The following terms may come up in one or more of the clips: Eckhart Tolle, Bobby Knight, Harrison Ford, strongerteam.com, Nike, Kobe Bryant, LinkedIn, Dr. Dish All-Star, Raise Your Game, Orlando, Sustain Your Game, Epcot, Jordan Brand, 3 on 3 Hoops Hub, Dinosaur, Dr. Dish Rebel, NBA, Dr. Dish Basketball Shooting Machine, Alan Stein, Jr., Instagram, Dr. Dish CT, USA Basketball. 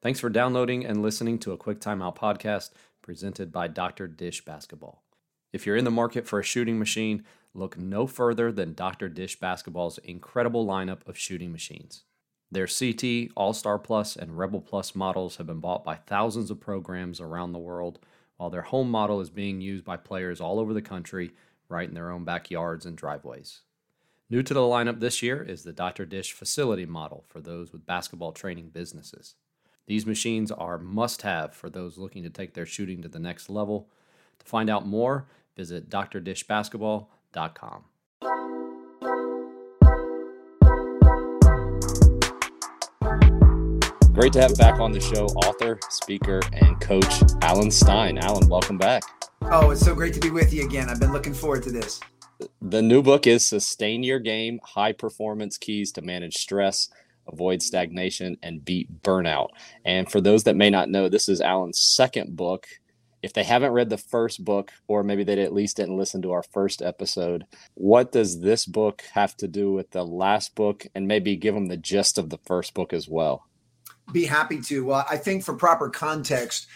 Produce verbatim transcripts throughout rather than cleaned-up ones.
Thanks for downloading and listening to a Quick Timeout podcast presented by Doctor Dish Basketball. If you're in the market for a shooting machine, look no further than Doctor Dish Basketball's incredible lineup of shooting machines. Their C T, All-Star Plus, and Rebel Plus models have been bought by thousands of programs around the world, while their home model is being used by players all over the country, right in their own backyards and driveways. New to the lineup this year is the Doctor Dish facility model for those with basketball training businesses. These machines are must-have for those looking to take their shooting to the next level. To find out more, visit dr dish basketball dot com. Great to have back on the show author, speaker, and coach Alan Stein. Alan, welcome back. Oh, it's so great to be with you again. I've been looking forward to this. The new book is Sustain Your Game, High Performance Keys to Manage Stress, Avoid Stagnation, and Beat Burnout. And for those that may not know, this is Alan's second book. If they haven't read the first book, or maybe they at least didn't listen to our first episode, what does this book have to do with the last book? And maybe give them the gist of the first book as well. Be happy to. Well, I think for proper context,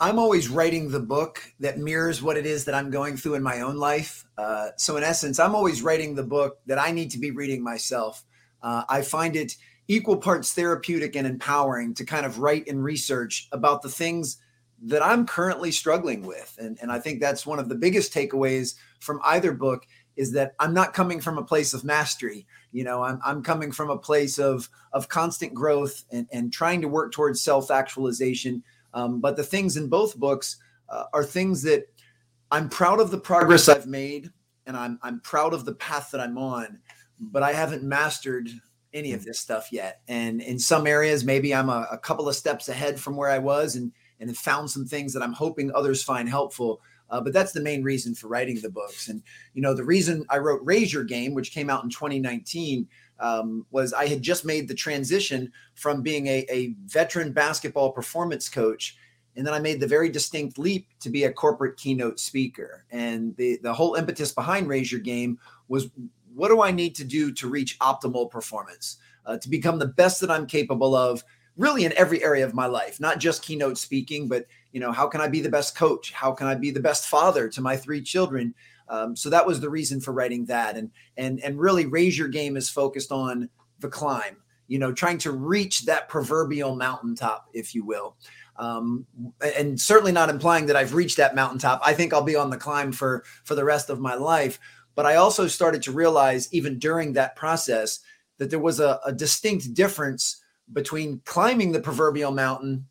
I'm always writing the book that mirrors what it is that I'm going through in my own life. Uh, so in essence, I'm always writing the book that I need to be reading myself. Uh, I find it equal parts therapeutic and empowering to kind of write and research about the things that I'm currently struggling with. And, and I think that's one of the biggest takeaways from either book is that I'm not coming from a place of mastery. You know, I'm I'm coming from a place of of constant growth and, and trying to work towards self-actualization. Um, but the things in both books uh, are things that I'm proud of the progress I've made, and I'm I'm proud of the path that I'm on, but I haven't mastered any of this stuff yet. And in some areas, maybe I'm a, a couple of steps ahead from where I was and and found some things that I'm hoping others find helpful. Uh, but that's the main reason for writing the books. And, you know, the reason I wrote Raise Your Game, which came out in twenty nineteen, um, was I had just made the transition from being a, a veteran basketball performance coach. And then I made the very distinct leap to be a corporate keynote speaker. And the, the whole impetus behind Raise Your Game was, what do I need to do to reach optimal performance, uh, to become the best that I'm capable of, really in every area of my life, not just keynote speaking, but, you know, how can I be the best coach? How can I be the best father to my three children? Um, so that was the reason for writing that. And, and, and really Raise Your Game is focused on the climb, you know, trying to reach that proverbial mountaintop, if you will. Um, and certainly not implying that I've reached that mountaintop. I think I'll be on the climb for, for the rest of my life. But I also started to realize even during that process that there was a, a distinct difference between climbing the proverbial mountain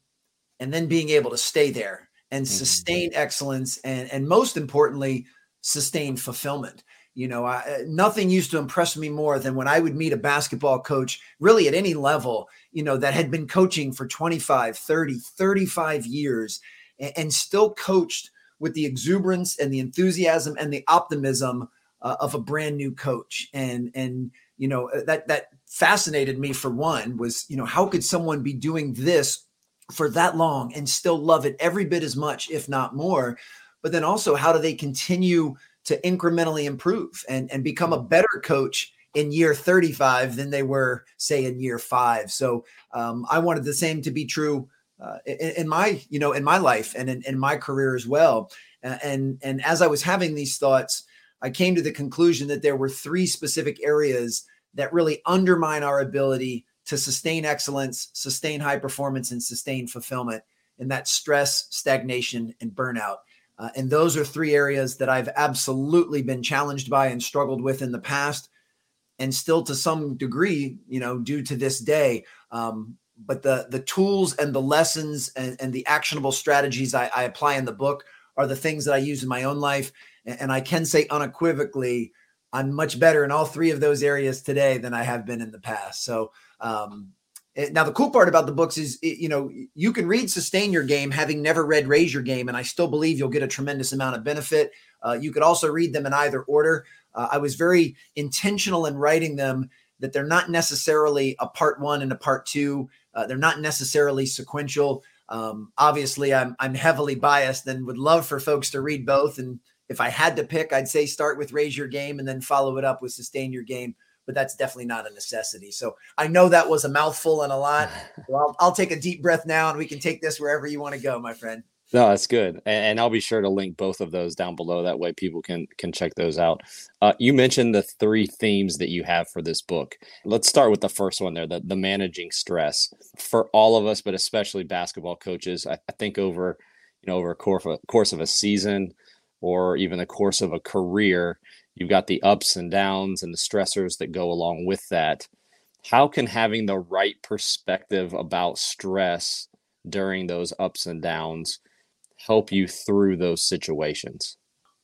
and then being able to stay there and sustain mm-hmm. excellence and, and most importantly, sustain fulfillment. You know, I, nothing used to impress me more than when I would meet a basketball coach, really at any level, you know, that had been coaching for twenty-five, thirty, thirty-five years and, and still coached with the exuberance and the enthusiasm and the optimism uh, of a brand new coach. And, and, you know, that, that, fascinated me for one was, you know, how could someone be doing this for that long and still love it every bit as much, if not more? But then also, how do they continue to incrementally improve and, and become a better coach in year thirty-five than they were, say, in year five? So um, I wanted the same to be true uh, in, in my, you know, in my life and in, in my career as well. And, and as I was having these thoughts, I came to the conclusion that there were three specific areas that really undermine our ability to sustain excellence, sustain high performance, and sustain fulfillment. And that's stress, stagnation, and burnout. Uh, and those are three areas that I've absolutely been challenged by and struggled with in the past, and still to some degree, you know, due to this day. Um, but the the tools and the lessons and, and the actionable strategies I, I apply in the book are the things that I use in my own life. And, and I can say unequivocally, I'm much better in all three of those areas today than I have been in the past. So um, it, now the cool part about the books is, it, you know, you can read Sustain Your Game having never read Raise Your Game, and I still believe you'll get a tremendous amount of benefit. Uh, you could also read them in either order. Uh, I was very intentional in writing them that they're not necessarily a part one and a part two. Uh, they're not necessarily sequential. Um, obviously, I'm I'm heavily biased and would love for folks to read both. And if I had to pick, I'd say start with Raise Your Game and then follow it up with Sustain Your Game. but that's definitely not a necessity. So I know that was a mouthful and a lot. Well, I'll, I'll take a deep breath now, and we can take this wherever you want to go, my friend. No, that's good. And, and I'll be sure to link both of those down below. That way people can can check those out. Uh, you mentioned the three themes that you have for this book. Let's start with the first one there, the, the managing stress. For all of us, but especially basketball coaches, I, I think over you know over a course of a, course of a season or even the course of a career, you've got the ups and downs and the stressors that go along with that. How can having the right perspective about stress during those ups and downs help you through those situations?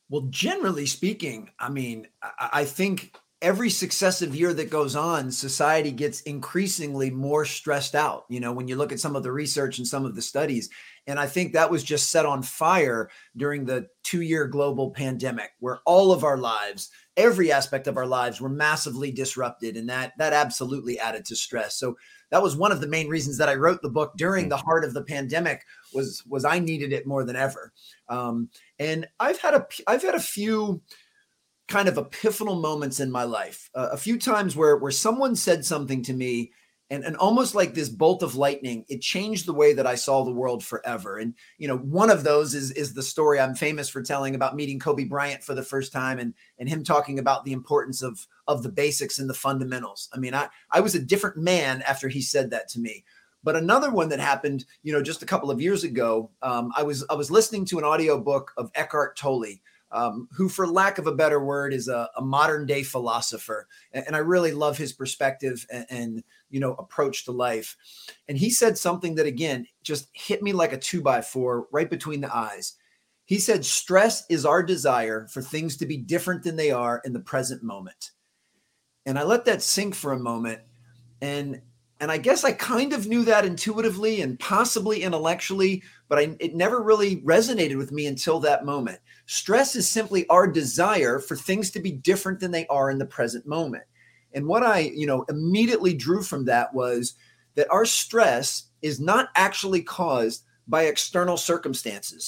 Well, generally speaking, I mean, I think every successive year that goes on, society gets increasingly more stressed out. You know, when you look at some of the research and some of the studies, and I think that was just set on fire during the two-year global pandemic, where all of our lives, every aspect of our lives, were massively disrupted. And that, that absolutely added to stress. So that was one of the main reasons that I wrote the book during the heart of the pandemic, was, was I needed it more than ever. Um, and I've had a, I've had a few kind of epiphanal moments in my life, uh, a few times where, where someone said something to me, And, and almost like this bolt of lightning, it changed the way that I saw the world forever. And, you know, one of those is, is the story I'm famous for telling about meeting Kobe Bryant for the first time and, and him talking about the importance of, of the basics and the fundamentals. I mean, I, I was a different man after he said that to me. But another one that happened, you know, just a couple of years ago, um, I was, I was listening to an audiobook of Eckhart Tolle, Um, who, for lack of a better word, is a, a modern day philosopher. And, and I really love his perspective and, and, you know, approach to life. And he said something that, again, just hit me like a two by four right between the eyes. He said, stress is our desire for things to be different than they are in the present moment. And I let that sink for a moment. And And I guess I kind of knew that intuitively and possibly intellectually, but I, it never really resonated with me until that moment. Stress is simply our desire for things to be different than they are in the present moment. And what I, you know, immediately drew from that was that our stress is not actually caused by external circumstances.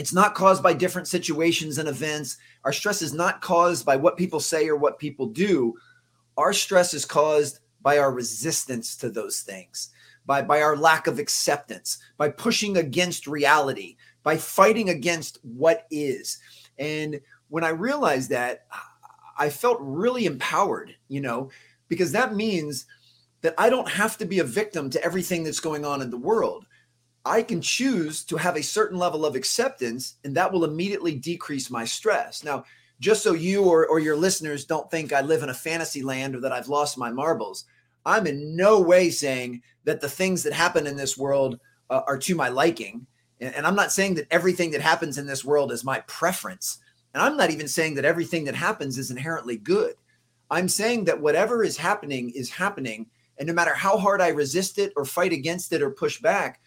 It's not caused by different situations and events. Our stress is not caused by what people say or what people do. Our stress is caused by our resistance to those things, by, by our lack of acceptance, by pushing against reality, by fighting against what is. And when I realized that, I felt really empowered, you know, because that means that I don't have to be a victim to everything that's going on in the world. I can choose to have a certain level of acceptance, and that will immediately decrease my stress. Now, just so you or, or your listeners don't think I live in a fantasy land or that I've lost my marbles, I'm in no way saying that the things that happen in this world uh, are to my liking. And, and I'm not saying that everything that happens in this world is my preference. And I'm not even saying that everything that happens is inherently good. I'm saying that whatever is happening is happening. And no matter how hard I resist it or fight against it or push back,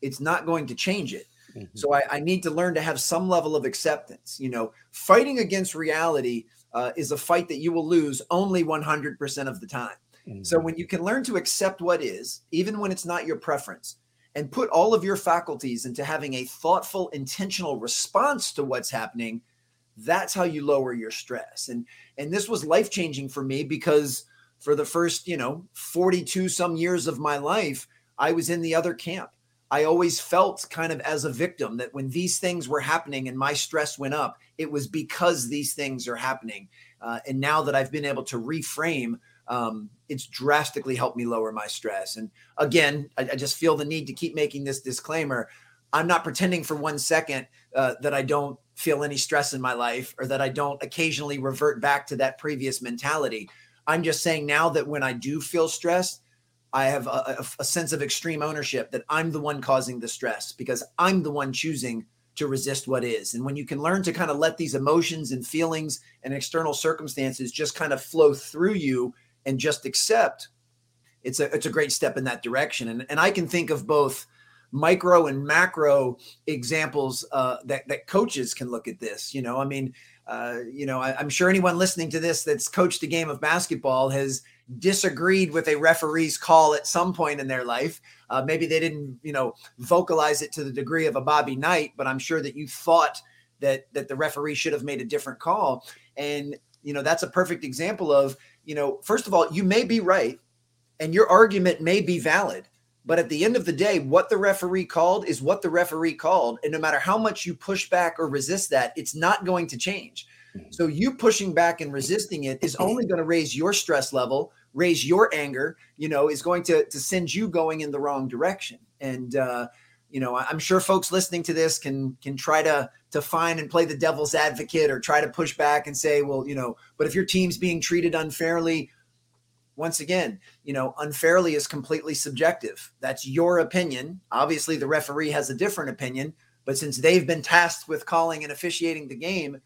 it's not going to change it. Mm-hmm. So I, I need to learn to have some level of acceptance. You know, fighting against reality uh, is a fight that you will lose only one hundred percent of the time. So when you can learn to accept what is, even when it's not your preference, and put all of your faculties into having a thoughtful, intentional response to what's happening, that's how you lower your stress. And, and this was life-changing for me, because for the first, you know, forty-two some years of my life, I was in the other camp. I always felt kind of as a victim, that when these things were happening and my stress went up, it was because these things are happening. Uh, and now that I've been able to reframe, Um, it's drastically helped me lower my stress. And again, I, I just feel the need to keep making this disclaimer. I'm not pretending for one second uh, that I don't feel any stress in my life, or that I don't occasionally revert back to that previous mentality. I'm just saying now that when I do feel stressed, I have a, a, a sense of extreme ownership, that I'm the one causing the stress, because I'm the one choosing to resist what is. And when you can learn to kind of let these emotions and feelings and external circumstances just kind of flow through you and just accept, it's a it's a great step in that direction. And, and I can think of both micro and macro examples uh, that, that coaches can look at this. You know, I mean, uh, you know, I, I'm sure anyone listening to this that's coached a game of basketball has disagreed with a referee's call at some point in their life. Uh, maybe they didn't, you know, vocalize it to the degree of a Bobby Knight, but I'm sure that you thought that that the referee should have made a different call. And, you know, that's a perfect example of, you know, first of all, you may be right and your argument may be valid, but at the end of the day, what the referee called is what the referee called. And no matter how much you push back or resist that, it's not going to change. So you pushing back and resisting it is only going to raise your stress level, raise your anger, you know, is going to, to send you going in the wrong direction. And, uh, you know, I'm sure folks listening to this can can try to to find and play the devil's advocate or try to push back and say, well, you know, but if your team's being treated unfairly, once again, you know, unfairly is completely subjective. That's your opinion. Obviously, the referee has a different opinion, but since they've been tasked with calling and officiating the game,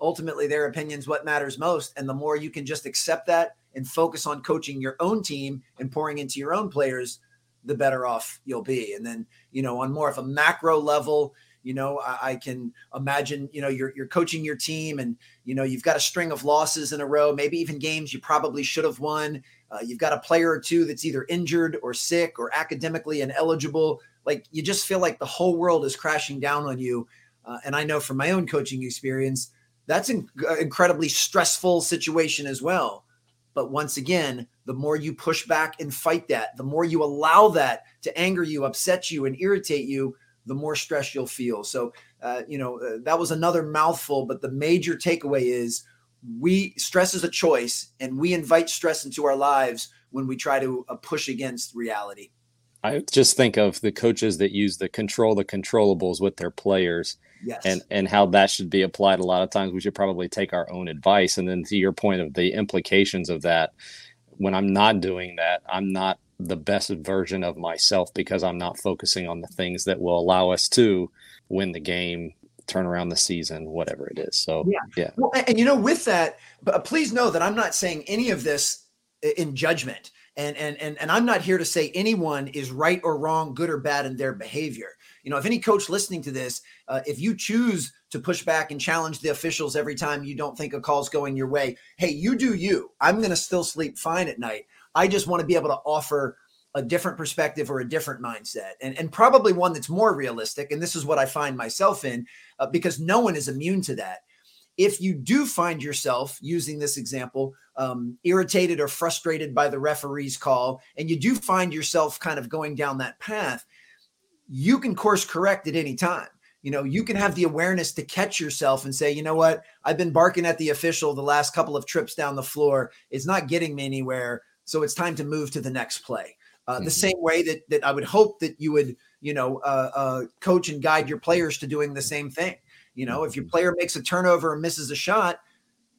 ultimately their opinion's what matters most. And the more you can just accept that and focus on coaching your own team and pouring into your own players, the better off you'll be. And then, you know, on more of a macro level, you know, I, I can imagine, you know, you're, you're coaching your team and, you know, you've got a string of losses in a row, maybe even games you probably should have won. Uh, you've got a player or two that's either injured or sick or academically ineligible. Like, you just feel like the whole world is crashing down on you. Uh, and I know from my own coaching experience, that's an incredibly stressful situation as well. But once again, the more you push back and fight that, the more you allow that to anger you, upset you, and irritate you, the more stress you'll feel. So, uh, you know, uh, that was another mouthful, but the major takeaway is we stress is a choice, and we invite stress into our lives when we try to uh, push against reality. I just think of the coaches that use the control the controllables with their players. Yes. And, and how that should be applied. A lot of times we should probably take our own advice. And then to your point of the implications of that, when I'm not doing that, I'm not the best version of myself because I'm not focusing on the things that will allow us to win the game, turn around the season, whatever it is. So, yeah. yeah. Well, and, and you know, with that, but please know that I'm not saying any of this in judgment. And, and, and, and I'm not here to say anyone is right or wrong, good or bad in their behavior. You know, if any coach listening to this, uh, if you choose to push back and challenge the officials every time you don't think a call's going your way, hey, you do you. I'm going to still sleep fine at night. I just want to be able to offer a different perspective or a different mindset, and, and probably one that's more realistic. And this is what I find myself in, uh, because no one is immune to that. If you do find yourself, using this example, um, irritated or frustrated by the referee's call, and you do find yourself kind of going down that path, you can course correct at any time. You know, you can have the awareness to catch yourself and say, you know what, I've been barking at the official the last couple of trips down the floor. It's not getting me anywhere. So it's time to move to the next play. Uh, mm-hmm. The same way that that I would hope that you would, you know, uh, uh, coach and guide your players to doing the same thing. You know, if your player makes a turnover and misses a shot,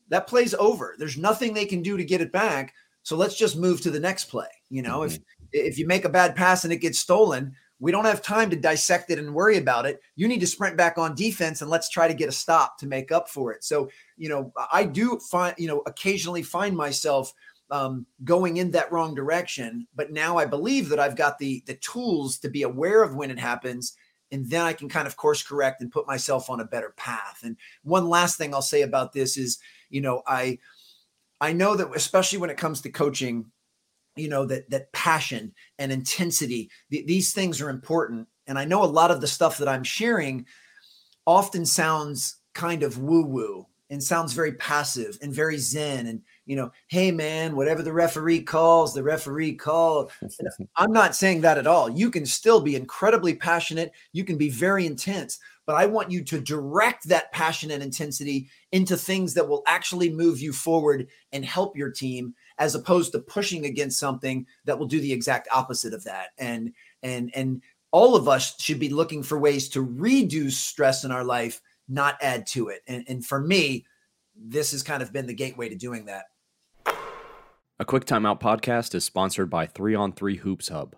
that play's over. There's nothing they can do to get it back. So let's just move to the next play. You know, mm-hmm. if if you make a bad pass and it gets stolen, we don't have time to dissect it and worry about it. You need to sprint back on defense and let's try to get a stop to make up for it. So, you know, I do find, you know, occasionally find myself um, going in that wrong direction, but now I believe that I've got the the tools to be aware of when it happens. And then I can kind of course correct and put myself on a better path. And one last thing I'll say about this is, you know, I, I know that especially when it comes to coaching, you know, that, that passion and intensity, th- these things are important. And I know a lot of the stuff that I'm sharing often sounds kind of woo woo and sounds very passive and very zen. And, you know, hey man, whatever the referee calls, the referee call. I'm not saying that at all. You can still be incredibly passionate. You can be very intense, but I want you to direct that passion and intensity into things that will actually move you forward and help your team, as opposed to pushing against something that will do the exact opposite of that. And, and, and all of us should be looking for ways to reduce stress in our life, not add to it. And, and for me, this has kind of been the gateway to doing that. A Quick Timeout podcast is sponsored by three on three Hoops Hub.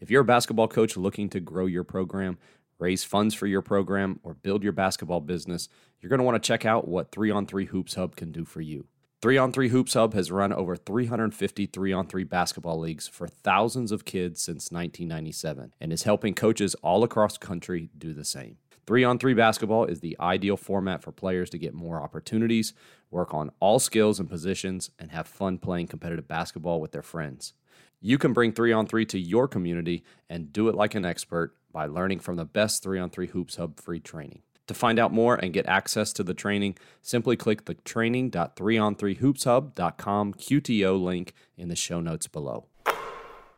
If you're a basketball coach looking to grow your program, raise funds for your program, or build your basketball business, you're going to want to check out what three on three Hoops Hub can do for you. three on three Hoops Hub has run over three hundred fifty three on three basketball leagues for thousands of kids since nineteen ninety-seven and is helping coaches all across the country do the same. three on three basketball is the ideal format for players to get more opportunities, work on all skills and positions, and have fun playing competitive basketball with their friends. You can bring three on three to your community and do it like an expert by learning from the best three on three Hoops Hub free training. To find out more and get access to the training, simply click the training dot three on three hoops hub dot com Q T O link in the show notes below.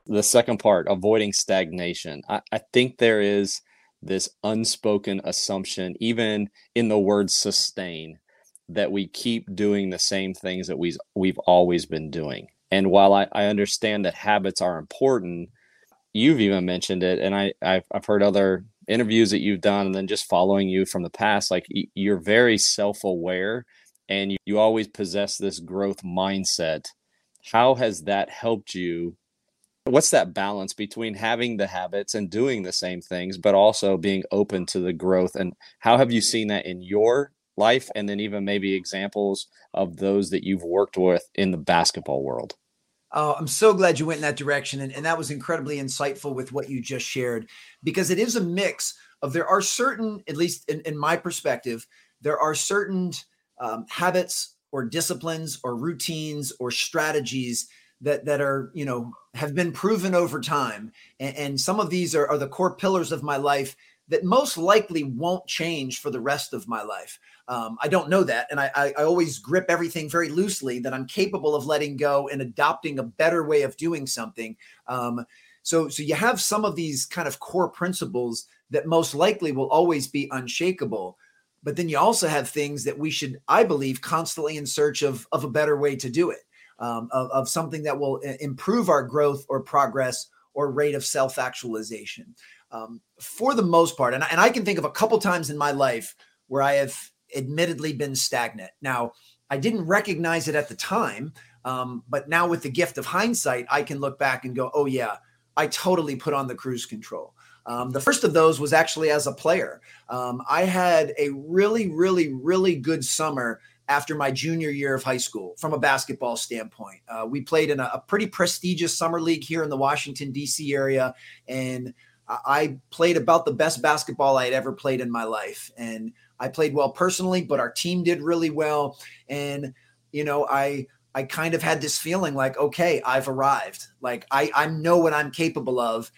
The second part, avoiding stagnation. I, I think there is this unspoken assumption, even in the word sustain, that we keep doing the same things that we, we've always been doing. And while I, I understand that habits are important, you've even mentioned it, and I, I've, I've heard other interviews that you've done, and then just following you from the past, like you're very self-aware and you, you always possess this growth mindset. How has that helped you? What's that balance between having the habits and doing the same things, but also being open to the growth? And how have you seen that in your life? And then even maybe examples of those that you've worked with in the basketball world. Oh, I'm so glad you went in that direction. And, and that was incredibly insightful with what you just shared, because it is a mix of, there are certain, at least in, in my perspective, there are certain um, habits or disciplines or routines or strategies that, that are, you know, have been proven over time. And, and some of these are, are the core pillars of my life that most likely won't change for the rest of my life. Um, I don't know that. And I, I, I always grip everything very loosely, that I'm capable of letting go and adopting a better way of doing something. Um, so, so you have some of these kind of core principles that most likely will always be unshakable. But then you also have things that we should, I believe, constantly in search of, of a better way to do it, um, of, of something that will improve our growth or progress or rate of self-actualization. Um, for the most part, and I, and I can think of a couple times in my life where I have admittedly been stagnant. Now, I didn't recognize it at the time, um, but now with the gift of hindsight, I can look back and go, oh yeah, I totally put on the cruise control. Um, the first of those was actually as a player. Um, I had a really, really, really good summer after my junior year of high school from a basketball standpoint. Uh, we played in a, a pretty prestigious summer league here in the Washington, D C area, and I played about the best basketball I had ever played in my life. And I played well personally, but our team did really well. And, you know, I, I kind of had this feeling like, okay, I've arrived. Like I, I know what I'm capable of.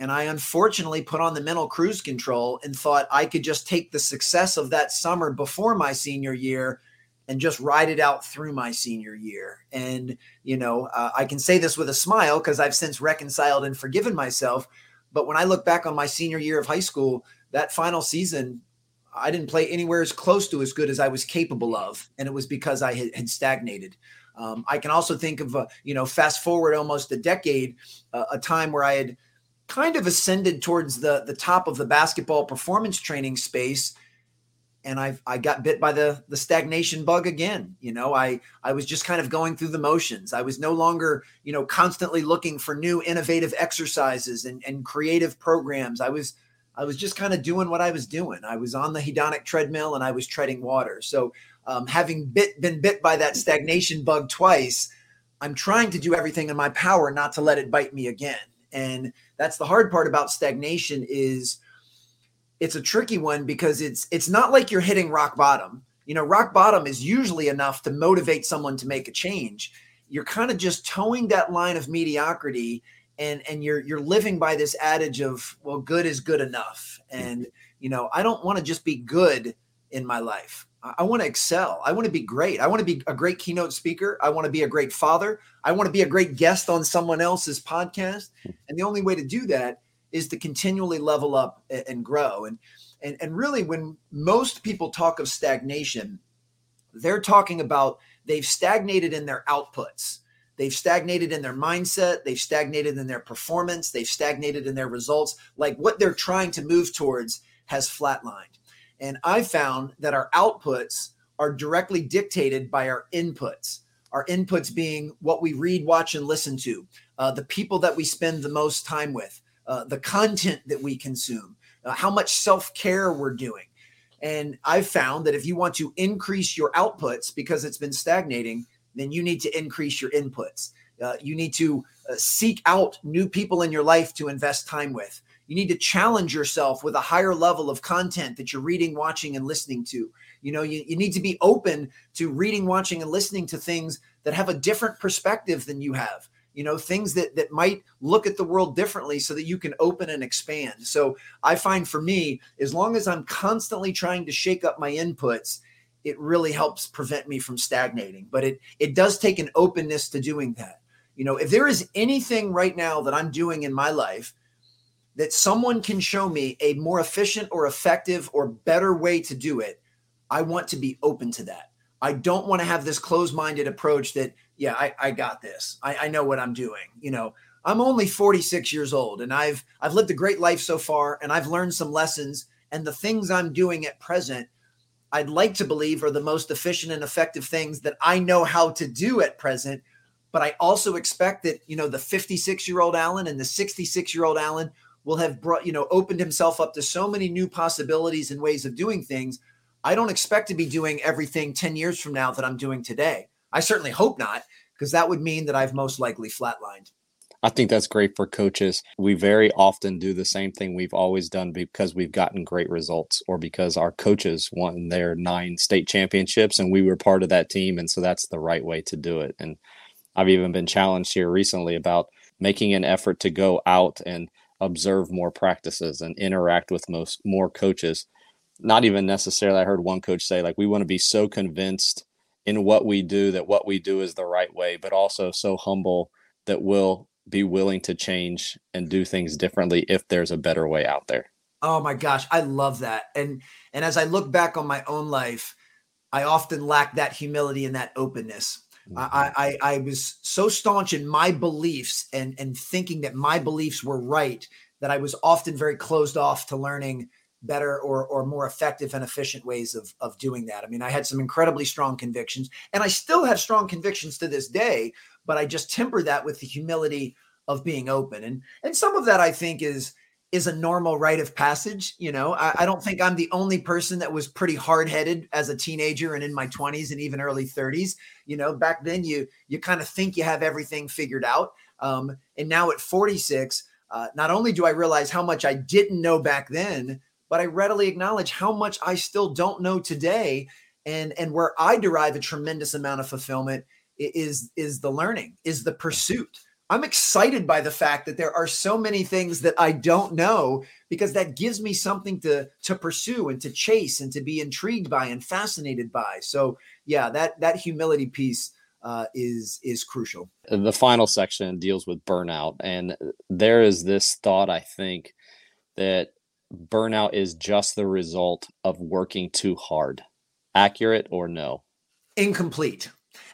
And I unfortunately put on the mental cruise control and thought I could just take the success of that summer before my senior year and just ride it out through my senior year. And, you know, uh, I can say this with a smile because I've since reconciled and forgiven myself. But when I look back on my senior year of high school, that final season, I didn't play anywhere as close to as good as I was capable of. And it was because I had, had stagnated. Um, I can also think of, a, you know, fast forward almost a decade, uh, a time where I had kind of ascended towards the, the top of the basketball performance training space. And I I got bit by the, the stagnation bug again. You know, I, I was just kind of going through the motions. I was no longer, you know, constantly looking for new innovative exercises and, and creative programs. I was I was just kind of doing what I was doing. I was on the hedonic treadmill and I was treading water. So um, having bit been bit by that stagnation bug twice, I'm trying to do everything in my power not to let it bite me again. And that's the hard part about stagnation is, it's a tricky one because it's it's not like you're hitting rock bottom. You know, rock bottom is usually enough to motivate someone to make a change. You're kind of just towing that line of mediocrity, and and you're you're living by this adage of, well, good is good enough. And you know, I don't want to just be good in my life. I, I want to excel. I want to be great. I want to be a great keynote speaker. I want to be a great father. I want to be a great guest on someone else's podcast. And the only way to do that is to continually level up and grow. And, and, and really when most people talk of stagnation, they're talking about they've stagnated in their outputs. They've stagnated in their mindset. They've stagnated in their performance. They've stagnated in their results. Like what they're trying to move towards has flatlined. And I found that our outputs are directly dictated by our inputs, our inputs being what we read, watch, and listen to, uh, the people that we spend the most time with, Uh, the content that we consume, uh, how much self-care we're doing. And I've found that if you want to increase your outputs because it's been stagnating, then you need to increase your inputs. Uh, you need to uh, seek out new people in your life to invest time with. You need to challenge yourself with a higher level of content that you're reading, watching, and listening to. You know, you, you need to be open to reading, watching, and listening to things that have a different perspective than you have. you know, things that that might look at the world differently so that you can open and expand. So I find for me, as long as I'm constantly trying to shake up my inputs, it really helps prevent me from stagnating. But it it does take an openness to doing that. You know, if there is anything right now that I'm doing in my life that someone can show me a more efficient or effective or better way to do it, I want to be open to that. I don't want to have this closed-minded approach that, yeah, I, I got this. I, I know what I'm doing. You know, I'm only forty-six years old, and I've I've lived a great life so far, and I've learned some lessons. And the things I'm doing at present, I'd like to believe are the most efficient and effective things that I know how to do at present. But I also expect that, you know, the fifty-six-year-old Alan and the sixty-six-year-old Alan will have brought, you know, opened himself up to so many new possibilities and ways of doing things. I don't expect to be doing everything ten years from now that I'm doing today. I certainly hope not, because that would mean that I've most likely flatlined. I think that's great for coaches. We very often do the same thing we've always done because we've gotten great results, or because our coaches won their nine state championships and we were part of that team. And so that's the right way to do it. And I've even been challenged here recently about making an effort to go out and observe more practices and interact with most more coaches. Not even necessarily. I heard one coach say, like, we want to be so convinced in what we do that what we do is the right way, but also so humble that we'll be willing to change and do things differently if there's a better way out there. Oh my gosh, I love that. And and as I look back on my own life, I often lack that humility and that openness. Mm-hmm. I, I I was so staunch in my beliefs and and thinking that my beliefs were right that I was often very closed off to learning better or or more effective and efficient ways of of doing that. I mean, I had some incredibly strong convictions, and I still have strong convictions to this day, but I just temper that with the humility of being open. And and some of that, I think, is is a normal rite of passage. You know, I, I don't think I'm the only person that was pretty hard-headed as a teenager and in my twenties and even early thirties. You know, back then you you kind of think you have everything figured out. Um, and now at forty-six, uh, not only do I realize how much I didn't know back then, but I readily acknowledge how much I still don't know today, and, and where I derive a tremendous amount of fulfillment is, is the learning, is the pursuit. I'm excited by the fact that there are so many things that I don't know, because that gives me something to, to pursue and to chase and to be intrigued by and fascinated by. So yeah, that, that humility piece uh, is, is crucial. The final section deals with burnout. And there is this thought, I think, that burnout is just the result of working too hard. Accurate or no? Incomplete.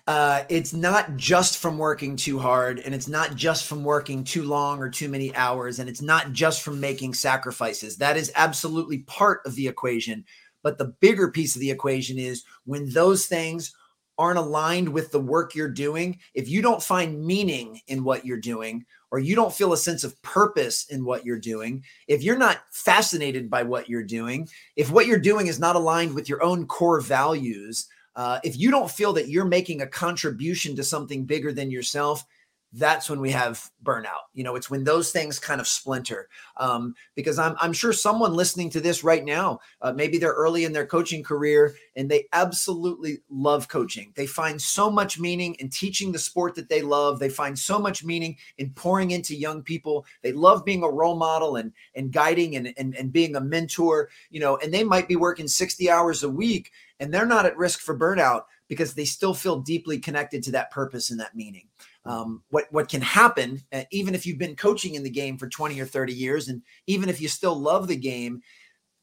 Uh, it's not just from working too hard, and it's not just from working too long or too many hours, and it's not just from making sacrifices. That is absolutely part of the equation. But the bigger piece of the equation is when those things aren't aligned with the work you're doing, if you don't find meaning in what you're doing, or you don't feel a sense of purpose in what you're doing, if you're not fascinated by what you're doing, if what you're doing is not aligned with your own core values, uh, if you don't feel that you're making a contribution to something bigger than yourself, that's when we have burnout. You know, it's when those things kind of splinter. Um, because I'm I'm sure someone listening to this right now, uh, maybe they're early in their coaching career and they absolutely love coaching. They find so much meaning in teaching the sport that they love. They find so much meaning in pouring into young people. They love being a role model and and guiding and and, and being a mentor. You know, and they might be working sixty hours a week, and they're not at risk for burnout because they still feel deeply connected to that purpose and that meaning. Um, what, what can happen, uh, even if you've been coaching in the game for twenty or thirty years, and even if you still love the game,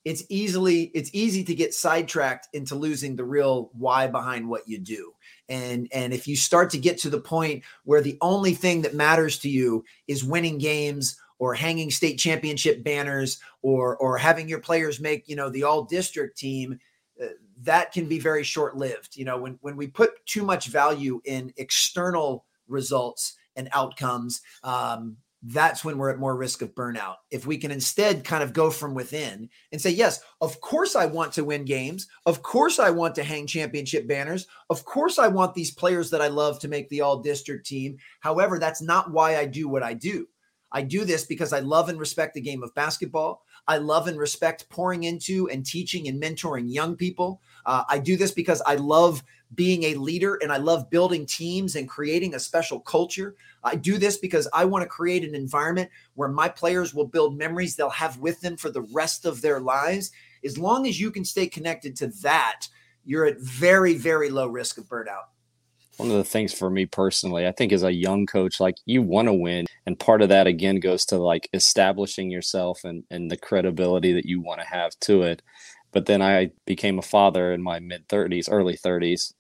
it's easily, it's easy to get sidetracked into losing the real why behind what you do. And, and if you start to get to the point where the only thing that matters to you is winning games or hanging state championship banners, or, or having your players make, you know, the all district team, uh, that can be very short-lived. You know, when, when we put too much value in external results and outcomes, um, that's when we're at more risk of burnout. If we can instead kind of go from within and say, yes, of course I want to win games. Of course I want to hang championship banners. Of course I want these players that I love to make the all district team. However, that's not why I do what I do. I do this because I love and respect the game of basketball. I love and respect pouring into and teaching and mentoring young people. Uh, I do this because I love being a leader and I love building teams and creating a special culture. I do this because I want to create an environment where my players will build memories they'll have with them for the rest of their lives. As long as you can stay connected to that, you're at very, very low risk of burnout. One of the things for me personally, I think as a young coach, like you want to win. And part of that, again, goes to like establishing yourself and, and the credibility that you want to have to it. But then I became a father in my mid thirties, early thirties,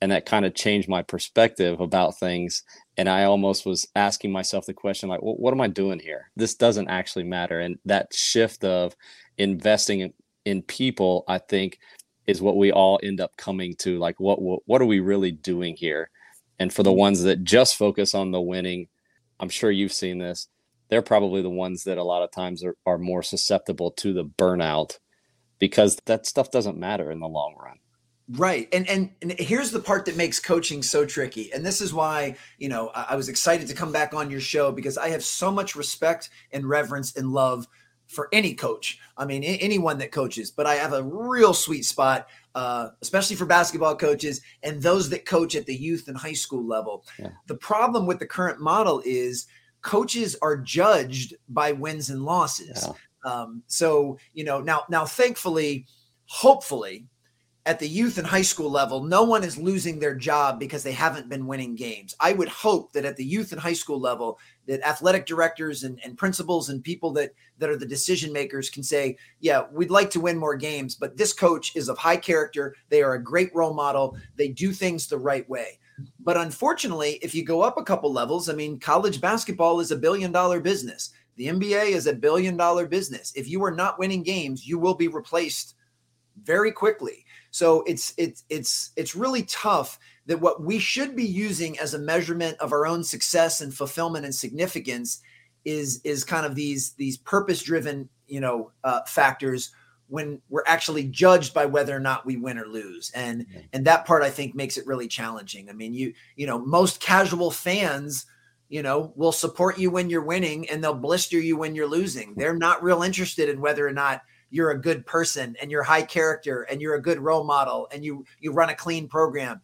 and that kind of changed my perspective about things. And I almost was asking myself the question, like, well, what am I doing here? This doesn't actually matter. And that shift of investing in, in people, I think, is what we all end up coming to. Like, what, what what are we really doing here? And for the ones that just focus on the winning, I'm sure you've seen this, they're probably the ones that a lot of times are, are more susceptible to the burnout, because that stuff doesn't matter in the long run. Right. And, and and here's the part that makes coaching so tricky. And this is why, you know, I was excited to come back on your show, because I have so much respect and reverence and love for any coach. I mean, anyone that coaches, but I have a real sweet spot, uh, especially for basketball coaches and those that coach at the youth and high school level. Yeah. The problem with the current model is coaches are judged by wins and losses. Yeah. Um, so, you know, now, now, thankfully, hopefully at the youth and high school level, no one is losing their job because they haven't been winning games. I would hope that at the youth and high school level, that athletic directors and, and principals and people that, that are the decision makers can say, yeah, we'd like to win more games, but this coach is of high character. They are a great role model. They do things the right way. But unfortunately, if you go up a couple levels, I mean, college basketball is a billion dollar business. The N B A is a billion dollar business. If you are not winning games, you will be replaced very quickly. So it's it's it's it's really tough that what we should be using as a measurement of our own success and fulfillment and significance is is kind of these these purpose-driven, you know, uh, factors, when we're actually judged by whether or not we win or lose. And yeah. and that part, I think, makes it really challenging. I mean, you you know, most casual fans, you know, will support you when you're winning and they'll blister you when you're losing. They're not real interested in whether or not you're a good person and you're high character and you're a good role model and you, you run a clean program.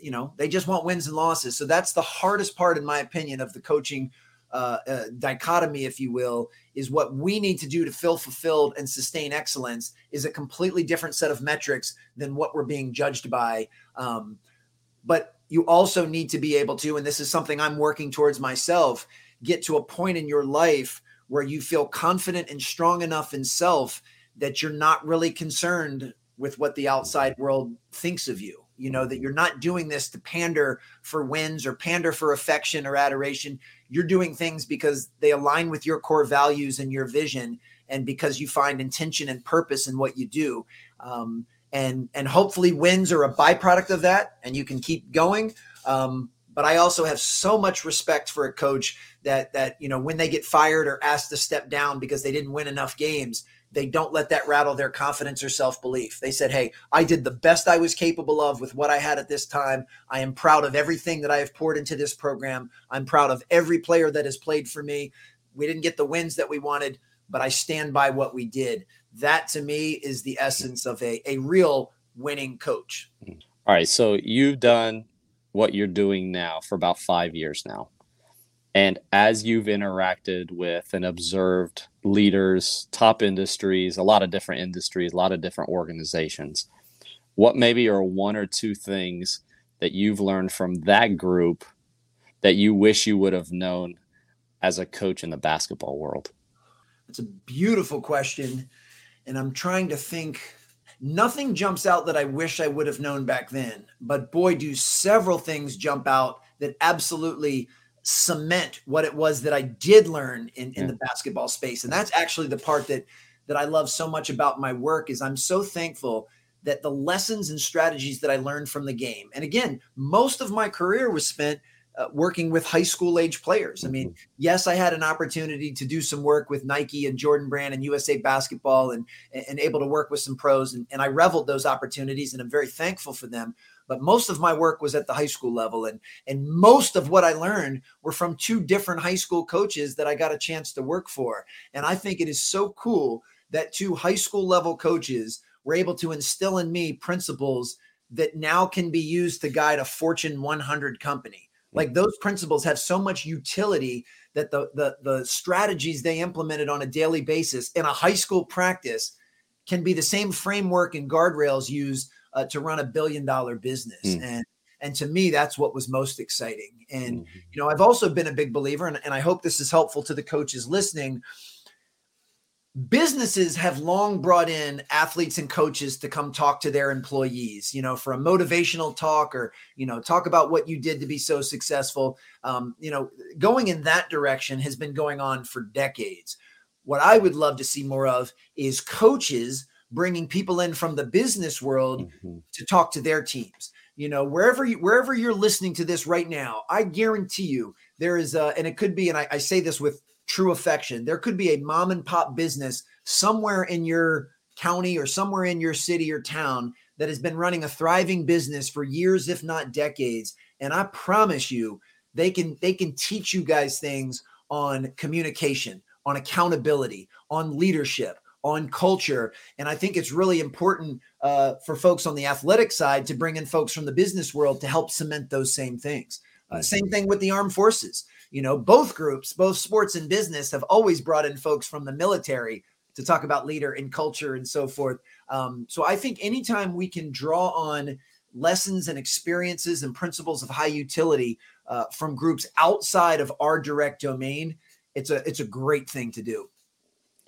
You know, they just want wins and losses. So that's the hardest part, in my opinion, of the coaching uh, uh, dichotomy, if you will, is what we need to do to feel fulfilled and sustain excellence is a completely different set of metrics than what we're being judged by. Um, but you also need to be able to, and this is something I'm working towards myself, get to a point in your life where you feel confident and strong enough in self that you're not really concerned with what the outside world thinks of you. You know, that you're not doing this to pander for wins or pander for affection or adoration. You're doing things because they align with your core values and your vision, and because you find intention and purpose in what you do. Um, and, and hopefully wins are a byproduct of that and you can keep going. Um, But I also have so much respect for a coach that, that, you know, when they get fired or asked to step down because they didn't win enough games, they don't let that rattle their confidence or self-belief. They said, hey, I did the best I was capable of with what I had at this time. I am proud of everything that I have poured into this program. I'm proud of every player that has played for me. We didn't get the wins that we wanted, but I stand by what we did. That to me is the essence of a, a real winning coach. All right. So you've done what you're doing now for about five years now. And as you've interacted with and observed leaders, top industries, a lot of different industries, a lot of different organizations, what maybe are one or two things that you've learned from that group that you wish you would have known as a coach in the basketball world? That's a beautiful question. And I'm trying to think. Nothing jumps out that I wish I would have known back then, but boy, do several things jump out that absolutely cement what it was that I did learn in, in yeah. the basketball space. And that's actually the part that, that I love so much about my work, is I'm so thankful that the lessons and strategies that I learned from the game. And again, most of my career was spent Uh, working with high school age players. I mean, yes, I had an opportunity to do some work with Nike and Jordan Brand and U S A Basketball, and, and able to work with some pros. And, and I reveled those opportunities and I'm very thankful for them. but most of my work was at the high school level. And, and most of what I learned were from two different high school coaches that I got a chance to work for. And I think it is so cool that two high school level coaches were able to instill in me principles that now can be used to guide a Fortune one hundred company. Like, those principles have so much utility that the, the, the strategies they implemented on a daily basis in a high school practice can be the same framework and guardrails used uh, to run a billion dollar business. Mm. And, and to me, that's what was most exciting. And, mm-hmm. you know, I've also been a big believer, and, and I hope this is helpful to the coaches listening. Businesses have long brought in athletes and coaches to come talk to their employees, you know, for a motivational talk, or, you know, talk about what you did to be so successful. Um, you know, going in that direction has been going on for decades. What I would love to see more of is coaches bringing people in from the business world mm-hmm. to talk to their teams. You know, wherever you, wherever you're listening to this right now, I guarantee you there is a, and it could be, and I, I say this with true affection, there could be a mom and pop business somewhere in your county or somewhere in your city or town that has been running a thriving business for years, if not decades. And I promise you, they can, they can teach you guys things on communication, on accountability, on leadership, on culture. And I think it's really important uh, for folks on the athletic side to bring in folks from the business world to help cement those same things. Uh, same thing with the armed forces. You know, both groups, both sports and business, have always brought in folks from the military to talk about leader and culture and so forth. Um, so I think anytime we can draw on lessons and experiences and principles of high utility uh, from groups outside of our direct domain, it's a it's a great thing to do.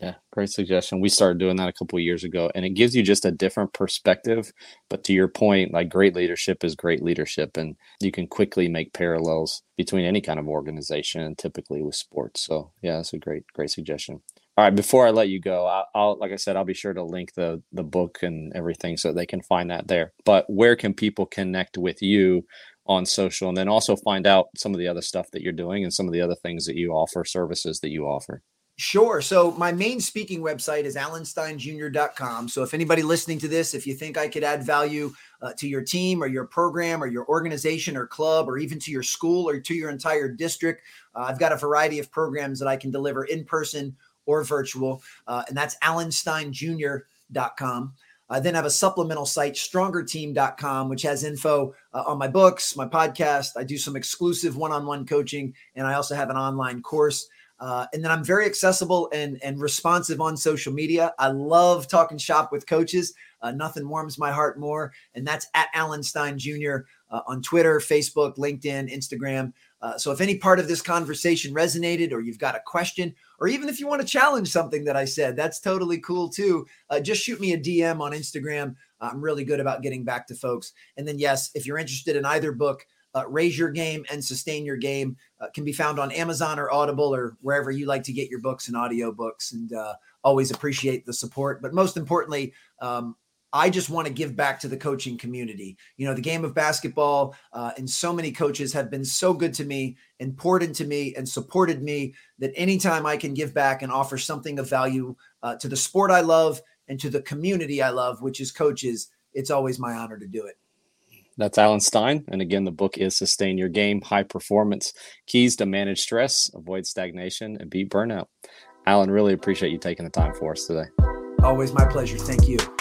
Yeah, great suggestion. We started doing that a couple of years ago, and it gives you just a different perspective. But to your point, like, great leadership is great leadership, and you can quickly make parallels between any kind of organization, and typically with sports. So yeah, that's a great, great suggestion. All right, before I let you go, I'll, I'll like I said, I'll be sure to link the the book and everything so they can find that there. But where can people connect with you on social, and then also find out some of the other stuff that you're doing and some of the other things that you offer, services that you offer? Sure. So my main speaking website is allen stein jr dot com. So if anybody listening to this, if you think I could add value uh, to your team or your program or your organization or club, or even to your school or to your entire district, uh, I've got a variety of programs that I can deliver in person or virtual. Uh, and that's allen stein jr dot com. I then have a supplemental site, stronger team dot com, which has info uh, on my books, my podcast. I do some exclusive one-on-one coaching, and I also have an online course. Uh, and then I'm very accessible and, and responsive on social media. I love talking shop with coaches. Uh, nothing warms my heart more. And that's at Alan Stein Junior Uh, on Twitter, Facebook, LinkedIn, Instagram. Uh, so if any part of this conversation resonated, or you've got a question, or even if you want to challenge something that I said, that's totally cool too. Uh, just shoot me a D M on Instagram. I'm really good about getting back to folks. And then yes, if you're interested in either book, Uh, Raise Your Game and Sustain Your Game uh, can be found on Amazon or Audible or wherever you like to get your books and audiobooks, and uh, always appreciate the support. But most importantly, um, I just want to give back to the coaching community. You know, the game of basketball uh, and so many coaches have been so good to me and poured into me and supported me that anytime I can give back and offer something of value uh, to the sport I love and to the community I love, which is coaches, it's always my honor to do it. That's Alan Stein. And again, the book is Sustain Your Game, High Performance, Keys to Manage Stress, Avoid Stagnation, and Beat Burnout. Alan, really appreciate you taking the time for us today. Always my pleasure. Thank you.